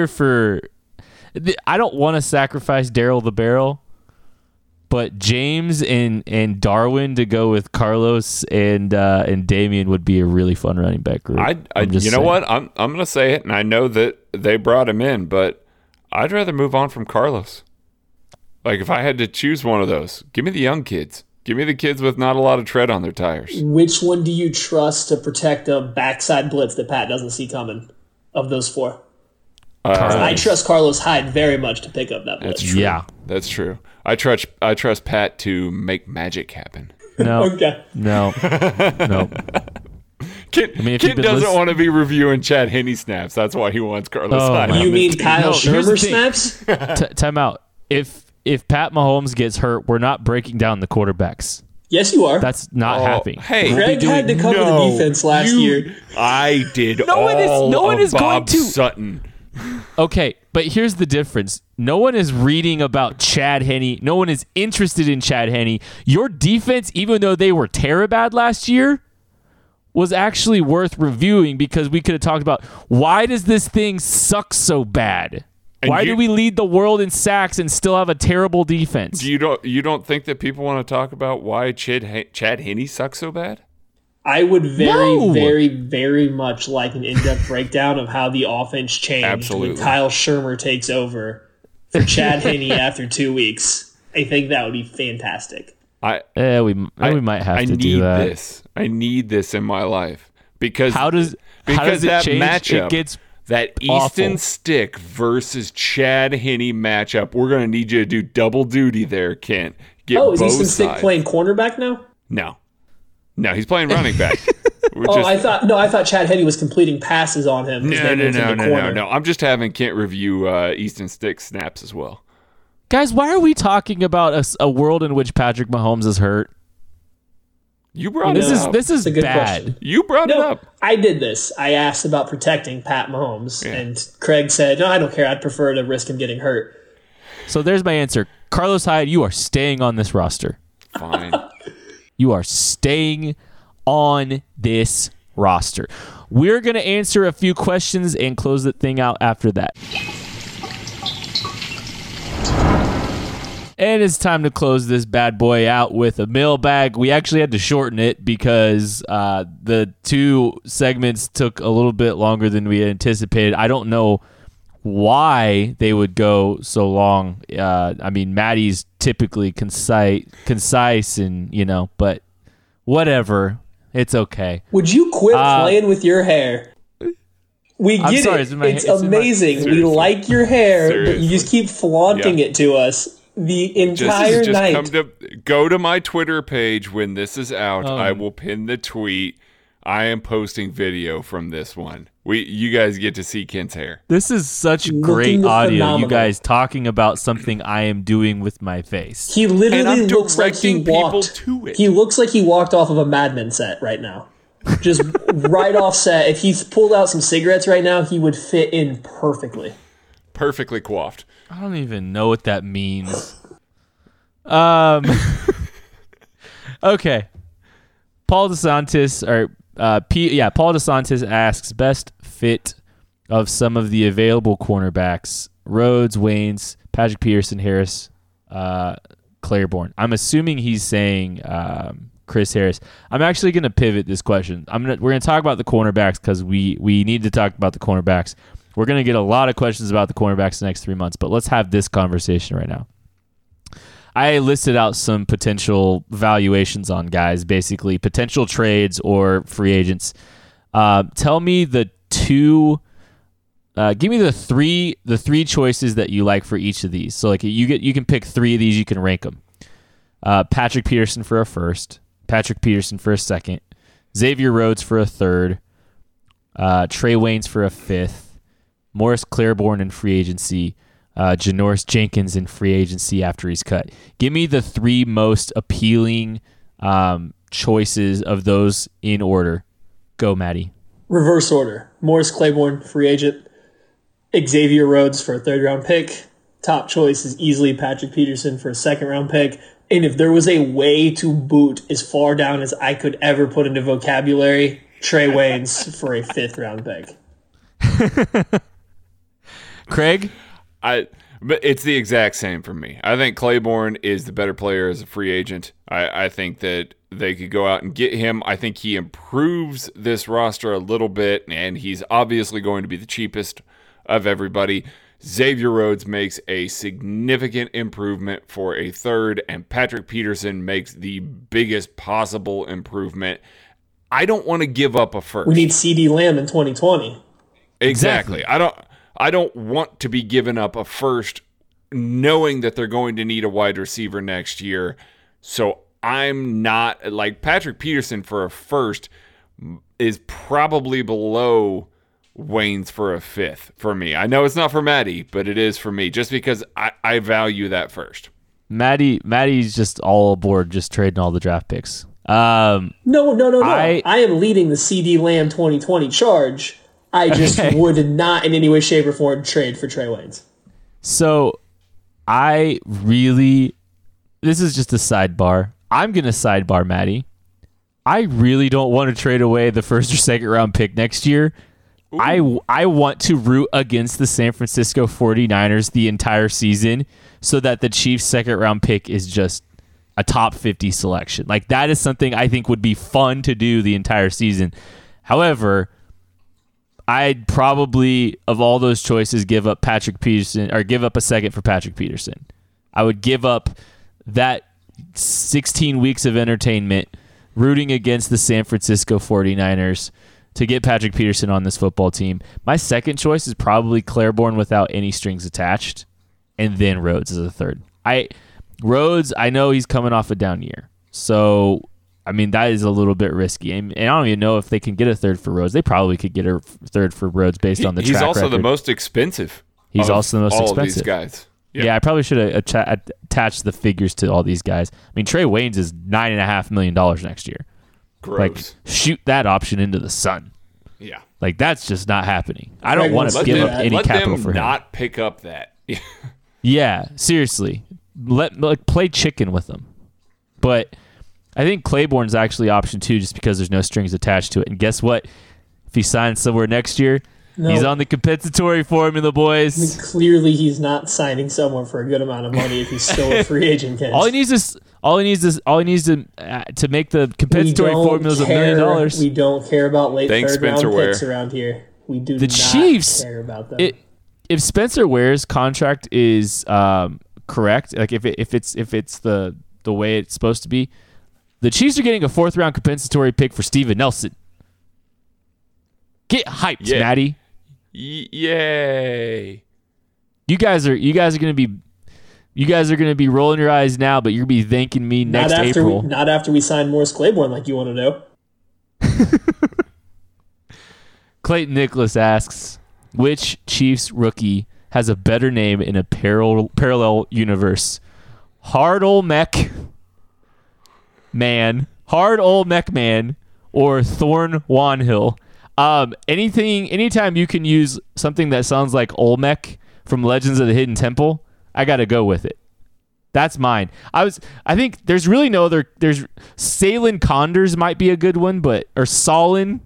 for... I don't want to sacrifice Daryl the Barrel, but James and Darwin to go with Carlos and Damian would be a really fun running back group. You know what? I'm going to say it, and I know that they brought him in, but... I'd rather move on from Carlos. Like, if I had to choose one of those, give me the young kids. Give me the kids with not a lot of tread on their tires. Which one do you trust to protect a backside blitz that Pat doesn't see coming of those four? I trust Carlos Hyde very much to pick up that blitz. That's true. Yeah, that's true. I trust Pat to make magic happen. No. Okay. No. Kid doesn't want to be reviewing Chad Henne snaps. That's why he wants Carlos Hyde. You mean Kyle Schirmer snaps? Time out. If Pat Mahomes gets hurt, we're not breaking down the quarterbacks. Yes, you are. That's not happening. Hey, Greg had to cover the defense last year. I did. No one is going to Bob Sutton. Okay, but here's the difference. No one is reading about Chad Henne. No one is interested in Chad Henne. Your defense, even though they were terribad last year, was actually worth reviewing because we could have talked about why does this thing suck so bad? Why do we lead the world in sacks and still have a terrible defense? You don't think that people want to talk about why Chad Henne sucks so bad? I would very, very much like an in-depth breakdown of how the offense changed when Kyle Schirmer takes over for Chad Henne after 2 weeks. I think that would be fantastic. We might have to do that. I need this in my life because how does it change? Matchup, it gets that awful. Easton Stick versus Chad Henne matchup. We're gonna need you to do double duty there, Kent. Is Easton Stick playing cornerback now? No, he's playing running back. I thought Chad Henne was completing passes on him. No. I'm just having Kent review Easton Stick snaps as well. Guys, why are we talking about a world in which Patrick Mahomes is hurt? You brought it up. This is bad. Question. You brought it up. I did this. I asked about protecting Pat Mahomes, and Craig said, no, I don't care. I'd prefer to risk him getting hurt. So there's my answer. Carlos Hyde, you are staying on this roster. Fine. You are staying on this roster. We're going to answer a few questions and close the thing out after that. And it's time to close this bad boy out with a mailbag. We actually had to shorten it because the two segments took a little bit longer than we anticipated. I don't know why they would go so long. Maddie's typically concise and, but whatever. It's okay. Would you quit playing with your hair? We get sorry, it. It's amazing. We like your hair, seriously. But you just keep flaunting it to us. The entire night. Go to my Twitter page when this is out. I will pin the tweet. I am posting video from this one. You guys get to see Kent's hair. This is such great audio. Phenomenal. You guys talking about something I am doing with my face. He literally looks like he walked to it. He looks like he walked off of a Mad Men set right now. Just right off set. If he pulled out some cigarettes right now, he would fit in perfectly. Perfectly coiffed. I don't even know what that means. Okay. Paul DeSantis asks, best fit of some of the available cornerbacks: Rhodes, Waynes, Patrick Peterson, Harris, Claiborne. I'm assuming he's saying Chris Harris. I'm actually going to pivot this question. We're going to talk about the cornerbacks because we need to talk about the cornerbacks. We're going to get a lot of questions about the cornerbacks the next 3 months, but let's have this conversation right now. I listed out some potential valuations on guys, basically potential trades or free agents. Tell me give me the three choices that you like for each of these. So like you can pick three of these, you can rank them. Patrick Peterson for a first, Patrick Peterson for a second, Xavier Rhodes for a third, Trey Waynes for a fifth, Morris Claiborne in free agency, Janoris Jenkins in free agency after he's cut. Give me the three most appealing choices of those in order. Go, Maddie. Reverse order. Morris Claiborne, free agent. Xavier Rhodes for a third-round pick. Top choice is easily Patrick Peterson for a second-round pick. And if there was a way to boot as far down as I could ever put into vocabulary, Trey Waynes for a fifth-round pick. Craig? But it's the exact same for me. I think Claiborne is the better player as a free agent. I think that they could go out and get him. I think he improves this roster a little bit, and he's obviously going to be the cheapest of everybody. Xavier Rhodes makes a significant improvement for a third, and Patrick Peterson makes the biggest possible improvement. I don't want to give up a first. We need CeeDee Lamb in 2020. Exactly. I don't want to be giving up a first knowing that they're going to need a wide receiver next year. So I'm not like Patrick Peterson for a first is probably below Wayne's for a fifth for me. I know it's not for Maddie, but it is for me just because I value that first. Maddie's just all aboard, just trading all the draft picks. No. I am leading the CeeDee Lamb 2020 charge. I just would not in any way, shape, or form trade for Trey Waynes. So I really, this is just a sidebar. I'm going to sidebar Maddie. I really don't want to trade away the first or second round pick next year. Ooh. I want to root against the San Francisco 49ers the entire season so that the Chiefs' second round pick is just a top 50 selection. Like that is something I think would be fun to do the entire season. However, I'd probably, of all those choices, give up Patrick Peterson or give up a second for Patrick Peterson. I would give up that 16 weeks of entertainment rooting against the San Francisco 49ers to get Patrick Peterson on this football team. My second choice is probably Claiborne without any strings attached, and then Rhodes is a third. Rhodes, I know he's coming off a down year, so I mean, that is a little bit risky. And I don't even know if they can get a third for Rhodes. They probably could get a third for Rhodes based on the track record. He's also the most expensive. He's also the most expensive. All of these guys. Yep. Yeah, I probably should have attached the figures to all these guys. I mean, Trey Waynes is $9.5 million next year. Gross. Like, shoot that option into the sun. Yeah. Like, that's just not happening. I don't want to give up any capital for him. Let them not pick up that. Yeah, seriously. Play chicken with them. But I think Claiborne's actually option two just because there's no strings attached to it. And guess what? If he signs somewhere next year, he's on the compensatory formula, boys. I mean, clearly, he's not signing somewhere for a good amount of money if he's still a free agent. All he needs to make the compensatory formula is $1 million. We don't care about late third round picks around here. We do the not Chiefs, care about them. If Spencer Ware's contract is correct, like if it's the way it's supposed to be. The Chiefs are getting a fourth-round compensatory pick for Steven Nelson. Get hyped, Maddie! Yay! You guys are gonna be rolling your eyes now, but you're gonna be thanking me next April. Not after we sign Morris Claiborne, like you want to know. Clayton Nicholas asks, which Chiefs rookie has a better name in a parallel universe? Hard Ol' Mecman or Thornhill. Anytime you can use something that sounds like Olmec from Legends of the Hidden Temple, I gotta go with it. That's mine. I think there's really no other. There's Salen Condors might be a good one, or Solon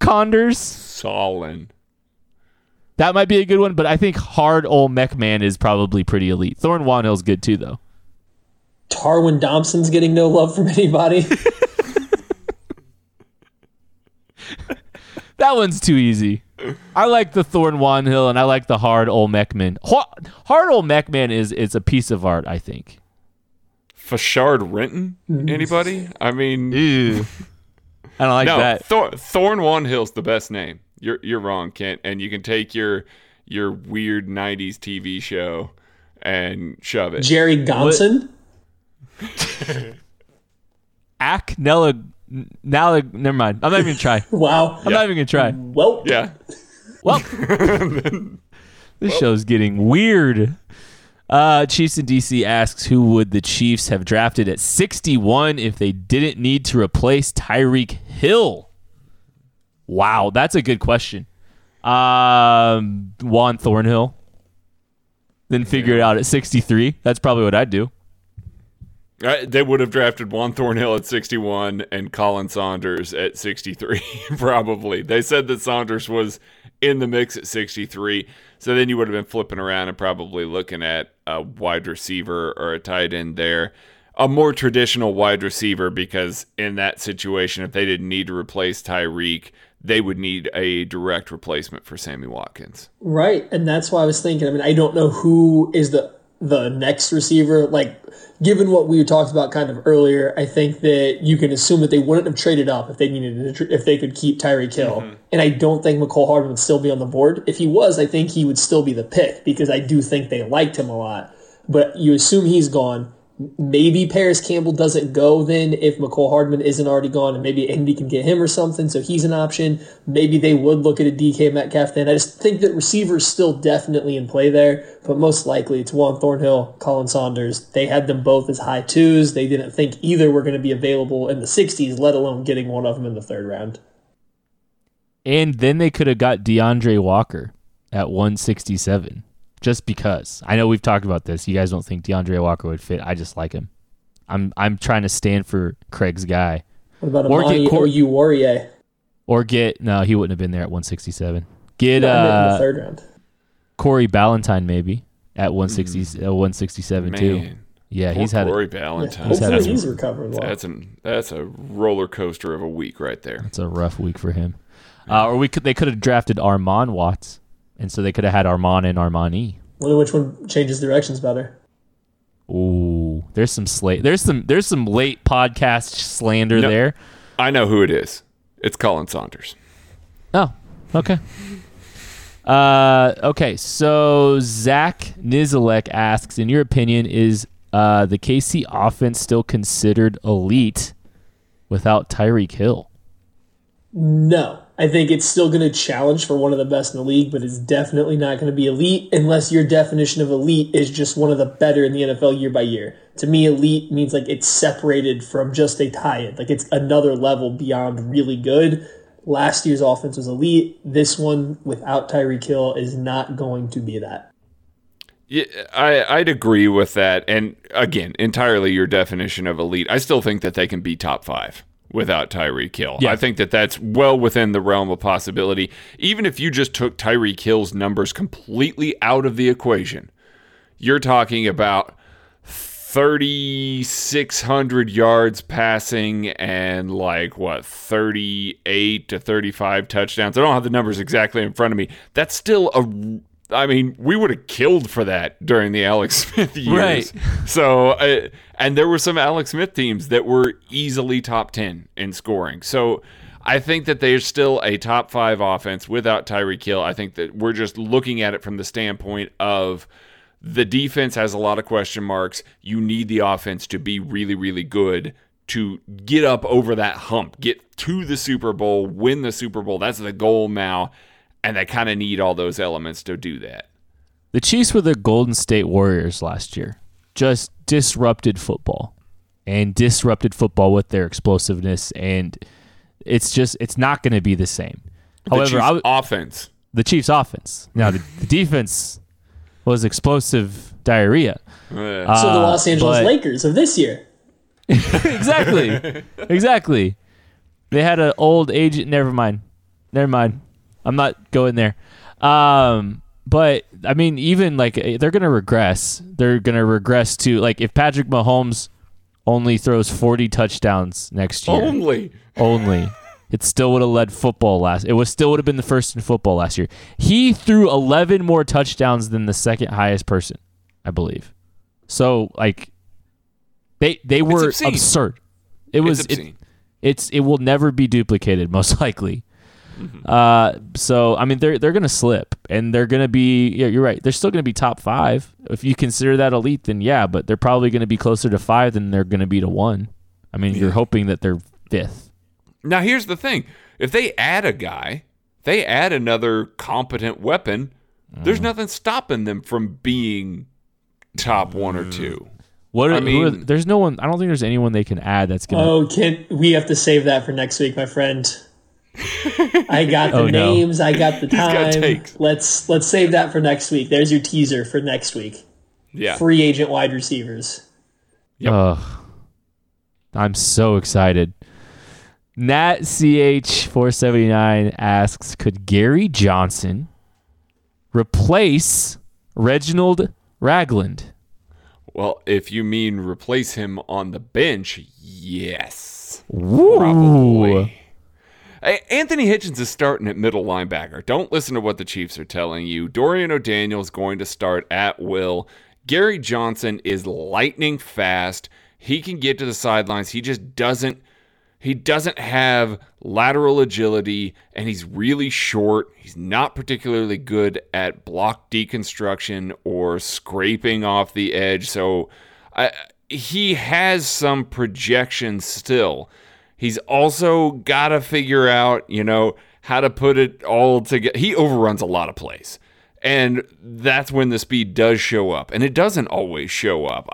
Condors. Solon. That might be a good one, but I think Hard Ol' Mecman is probably pretty elite. Thornhill's good too, though. Tarwin Thompson's getting no love from anybody. That one's too easy. I like the Thornhill and I like the Hard Ol' Mecman. Hard Ol' Mecman is a piece of art, I think. Fashard Renton? Anybody? I mean, ew. I don't like that. Thornhill's the best name. You're wrong, Kent. And you can take your weird 90s TV show and shove it. Jerry Gonson? Never mind. I'm not even gonna try. Wow. I'm not even gonna try. Well, yeah. Well, this show's getting weird. Chiefs in DC asks, who would the Chiefs have drafted at 61 if they didn't need to replace Tyreek Hill? Wow, that's a good question. Juan Thornhill. Then figure it out at 63. That's probably what I'd do. They would have drafted Juan Thornhill at 61 and Colin Saunders at 63, probably. They said that Saunders was in the mix at 63, so then you would have been flipping around and probably looking at a wide receiver or a tight end there. A more traditional wide receiver, because in that situation, if they didn't need to replace Tyreek, they would need a direct replacement for Sammy Watkins. Right, and that's why I was thinking, I mean, I don't know who is the next receiver. Like, given what we talked about kind of earlier, I think that you can assume that they wouldn't have traded up if they needed to, if they could keep Tyreek Hill. Mm-hmm. And I don't think Mecole Hardman would still be on the board. If he was, I think he would still be the pick because I do think they liked him a lot. But you assume he's gone. Maybe Paris Campbell doesn't go then if Mecole Hardman isn't already gone, and maybe Indy can get him or something, so he's an option. Maybe they would look at a DK Metcalf then. I just think that receiver's still definitely in play there, but most likely it's Juan Thornhill, Colin Saunders. They had them both as high twos. They didn't think either were going to be available in the 60s, let alone getting one of them in the third round. And then they could have got DeAndre Walker at 167. Just because. I know we've talked about this. You guys don't think DeAndre Walker would fit. I just like him. I'm trying to stand for Craig's guy. What about Amani or Warrior? Or get... No, he wouldn't have been there at 167. Get... in the third round. Corey Ballantyne maybe at 167 man. Too. Yeah, poor he's had... Corey Ballantyne. Yeah, hopefully he's recovering well. That's a roller coaster of a week right there. That's a rough week for him. Or they could have drafted Armon Watts. And so they could have had Armon and Armani. Wonder which one changes directions better. Ooh, there's some late podcast slander there. I know who it is. It's Colin Saunders. Oh, okay. Okay. So Zach Nizalek asks, in your opinion, is the KC offense still considered elite without Tyreek Hill? No. I think it's still going to challenge for one of the best in the league, but it's definitely not going to be elite unless your definition of elite is just one of the better in the NFL year by year. To me, elite means like it's separated from just a tie-in. Like it's another level beyond really good. Last year's offense was elite. This one without Tyreek Hill is not going to be that. Yeah, I'd agree with that. And again, entirely your definition of elite. I still think that they can be top five without Tyreek Hill. Yeah. I think that that's well within the realm of possibility. Even if you just took Tyreek Hill's numbers completely out of the equation, you're talking about 3,600 yards passing and 38 to 35 touchdowns. I don't have the numbers exactly in front of me. That's still we would have killed for that during the Alex Smith years. Right. So, and there were some Alex Smith teams that were easily top 10 in scoring. So, I think that they're still a top five offense without Tyreek Hill. I think that we're just looking at it from the standpoint of the defense has a lot of question marks. You need the offense to be really, really good to get up over that hump, get to the Super Bowl, win the Super Bowl. That's the goal now. And they kind of need all those elements to do that. The Chiefs were the Golden State Warriors last year. Just disrupted football. And disrupted football with their explosiveness. And it's not going to be the same. However, offense. The Chiefs' offense. Now, the defense was explosive diarrhea. Yeah. So the Los Angeles Lakers of this year. Exactly. Exactly. They had an old agent. Never mind. I'm not going there. But, I mean, even they're going to regress. They're going to regress to, if Patrick Mahomes only throws 40 touchdowns next year. Only. It still would have led football last. It was still would have been the first in football last year. He threw 11 more touchdowns than the second highest person, I believe. So, they were absurd. It will never be duplicated, most likely. Mm-hmm. So I mean they're gonna slip and they're gonna be you're right, they're still gonna be top five if you consider that elite, then yeah, but they're probably gonna be closer to five than they're gonna be to one. I mean you're hoping that they're fifth. Now here's the thing, if they add a guy, they add another competent weapon, there's nothing stopping them from being top one or two. There's no one. I don't think there's anyone they can add that's gonna. Oh, we have to save that for next week, my friend. I got the names. I got the time. Got let's save that for next week. There's your teaser for next week. Yeah, free agent wide receivers. Yep. I'm so excited. NatCH479 asks, could Gary Johnson replace Reginald Ragland? Well, if you mean replace him on the bench, yes. Woo. Probably. Anthony Hitchens is starting at middle linebacker. Don't listen to what the Chiefs are telling you. Dorian O'Daniel is going to start at will. Gary Johnson is lightning fast. He can get to the sidelines. He just doesn't. He doesn't have lateral agility, and he's really short. He's not particularly good at block deconstruction or scraping off the edge. So he has some projection still. He's also got to figure out, you know, how to put it all together. He overruns a lot of plays, and that's when the speed does show up, and it doesn't always show up.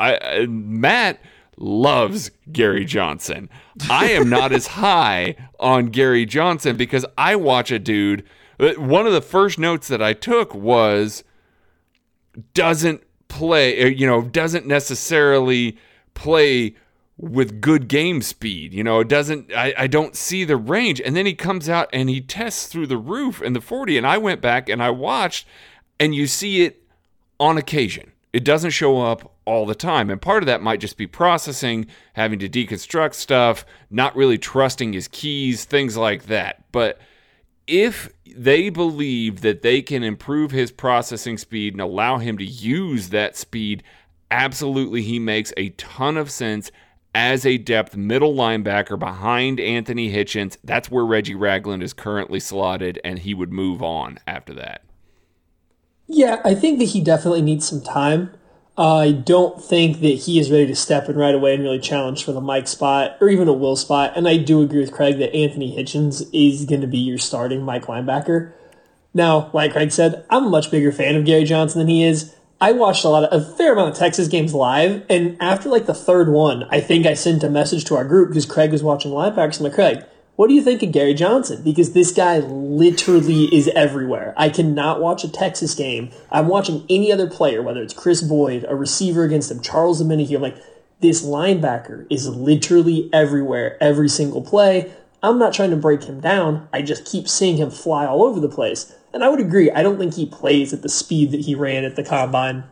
Matt loves Gary Johnson. I am not as high on Gary Johnson because I watch a dude. One of the first notes that I took was doesn't play, you know, doesn't necessarily play with good game speed. You know, it doesn't, I don't see the range. And then he comes out and he tests through the roof in the 40. And I went back and I watched, and you see it on occasion. It doesn't show up all the time. And part of that might just be processing, having to deconstruct stuff, not really trusting his keys, things like that. But if they believe that they can improve his processing speed and allow him to use that speed, absolutely he makes a ton of sense as a depth middle linebacker behind Anthony Hitchens. That's where Reggie Ragland is currently slotted, and he would move on after that. Yeah, I think that he definitely needs some time. I don't think that he is ready to step in right away and really challenge for the Mike spot or even a Will spot. And I do agree with Craig that Anthony Hitchens is going to be your starting Mike linebacker. Now, like Craig said, I'm a much bigger fan of Gary Johnson than he is. I watched a fair amount of Texas games live, and after like the third one, I think I sent a message to our group because Craig was watching linebackers. I'm like, Craig, what do you think of Gary Johnson? Because this guy literally is everywhere. I cannot watch a Texas game. I'm watching any other player, whether it's Chris Boyd, a receiver against him, Charles Domenico. I'm like, this linebacker is literally everywhere, every single play. I'm not trying to break him down. I just keep seeing him fly all over the place. And I would agree. I don't think he plays at the speed that he ran at the combine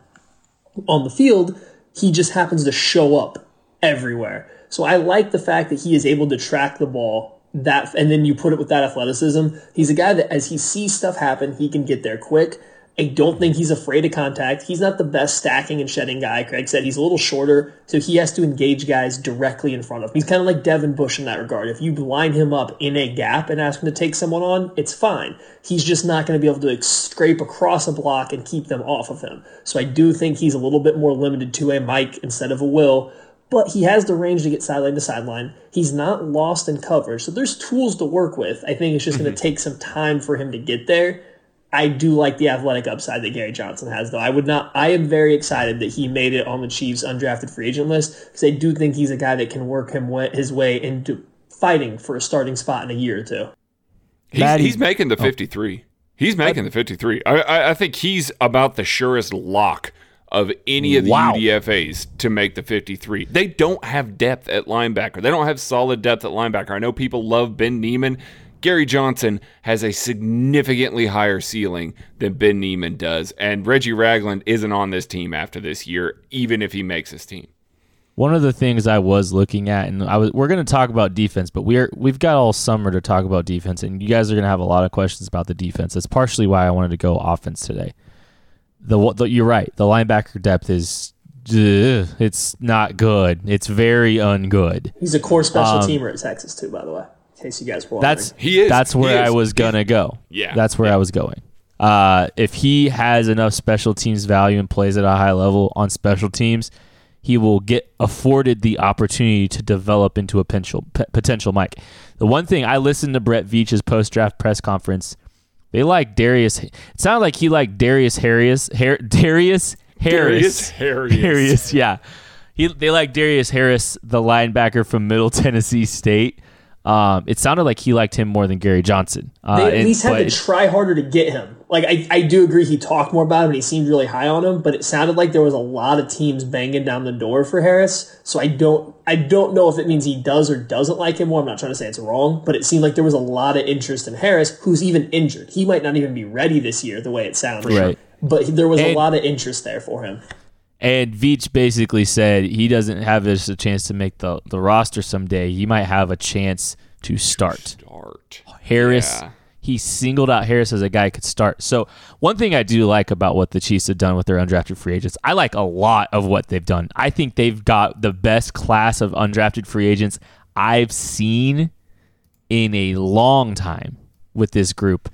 on the field. He just happens to show up everywhere. So I like the fact that he is able to track the ball. That, and then you put it with that athleticism. He's a guy that as he sees stuff happen, he can get there quick. I don't think he's afraid of contact. He's not the best stacking and shedding guy. Craig said he's a little shorter, so he has to engage guys directly in front of him. He's kind of like Devin Bush in that regard. If you line him up in a gap and ask him to take someone on, it's fine. He's just not going to be able to scrape across a block and keep them off of him. So I do think he's a little bit more limited to a Mike instead of a Will. But he has the range to get sideline to sideline. He's not lost in coverage. So there's tools to work with. I think it's just going to take some time for him to get there. I do like the athletic upside that Gary Johnson has, though. I am very excited that he made it on the Chiefs' undrafted free agent list because I do think he's a guy that can work his way into fighting for a starting spot in a year or two. He's making the 53. He's making the 53. I think he's about the surest lock of any of the UDFAs to make the 53. They don't have depth at linebacker. They don't have solid depth at linebacker. I know people love Ben Niemann. Gary Johnson has a significantly higher ceiling than Ben Niemann does, and Reggie Ragland isn't on this team after this year, even if he makes this team. One of the things I was looking at, and we're going to talk about defense, but we've got all summer to talk about defense, and you guys are going to have a lot of questions about the defense. That's partially why I wanted to go offense today. You're right. The linebacker depth is it's not good. It's very ungood. He's a core special teamer at Texas too, by the way. In case you guys were wondering. I was gonna go. Yeah, that's where I was going. If he has enough special teams value and plays at a high level on special teams, he will get afforded the opportunity to develop into a potential Mike. The one thing I listened to Brett Veach's post draft press conference. They like Darius. It sounded like he liked Darius Harris. Darius Harris. Yeah, they like Darius Harris, the linebacker from Middle Tennessee State. It sounded like he liked him more than Gary Johnson. They at least had to try harder to get him. Like I do agree, he talked more about him and he seemed really high on him. But it sounded like there was a lot of teams banging down the door for Harris. So I don't know if it means he does or doesn't like him more. I'm not trying to say it's wrong, but it seemed like there was a lot of interest in Harris, who's even injured. He might not even be ready this year, the way it sounds. Right. But there was a lot of interest there for him. And Veach basically said he doesn't have a chance to make the roster someday. He might have a chance to start. Harris, yeah. He singled out Harris as a guy who could start. So one thing I do like about what the Chiefs have done with their undrafted free agents, I like a lot of what they've done. I think they've got the best class of undrafted free agents I've seen in a long time with this group.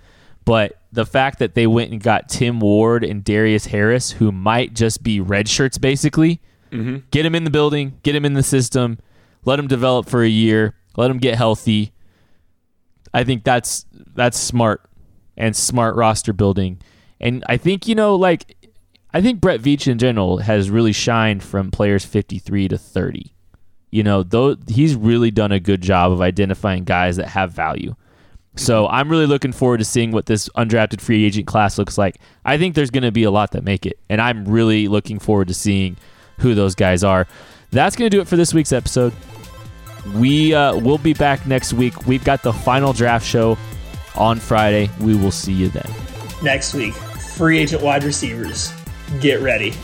But the fact that they went and got Tim Ward and Darius Harris, who might just be red shirts basically, get him in the building, get him in the system, let him develop for a year, let him get healthy. I think that's smart roster building. And I think, I think Brett Veach in general has really shined from players 53 to 30. He's really done a good job of identifying guys that have value. So I'm really looking forward to seeing what this undrafted free agent class looks like. I think there's going to be a lot that make it, and I'm really looking forward to seeing who those guys are. That's going to do it for this week's episode. We will be back next week. We've got the final draft show on Friday. We will see you then. Next week, free agent wide receivers. Get ready.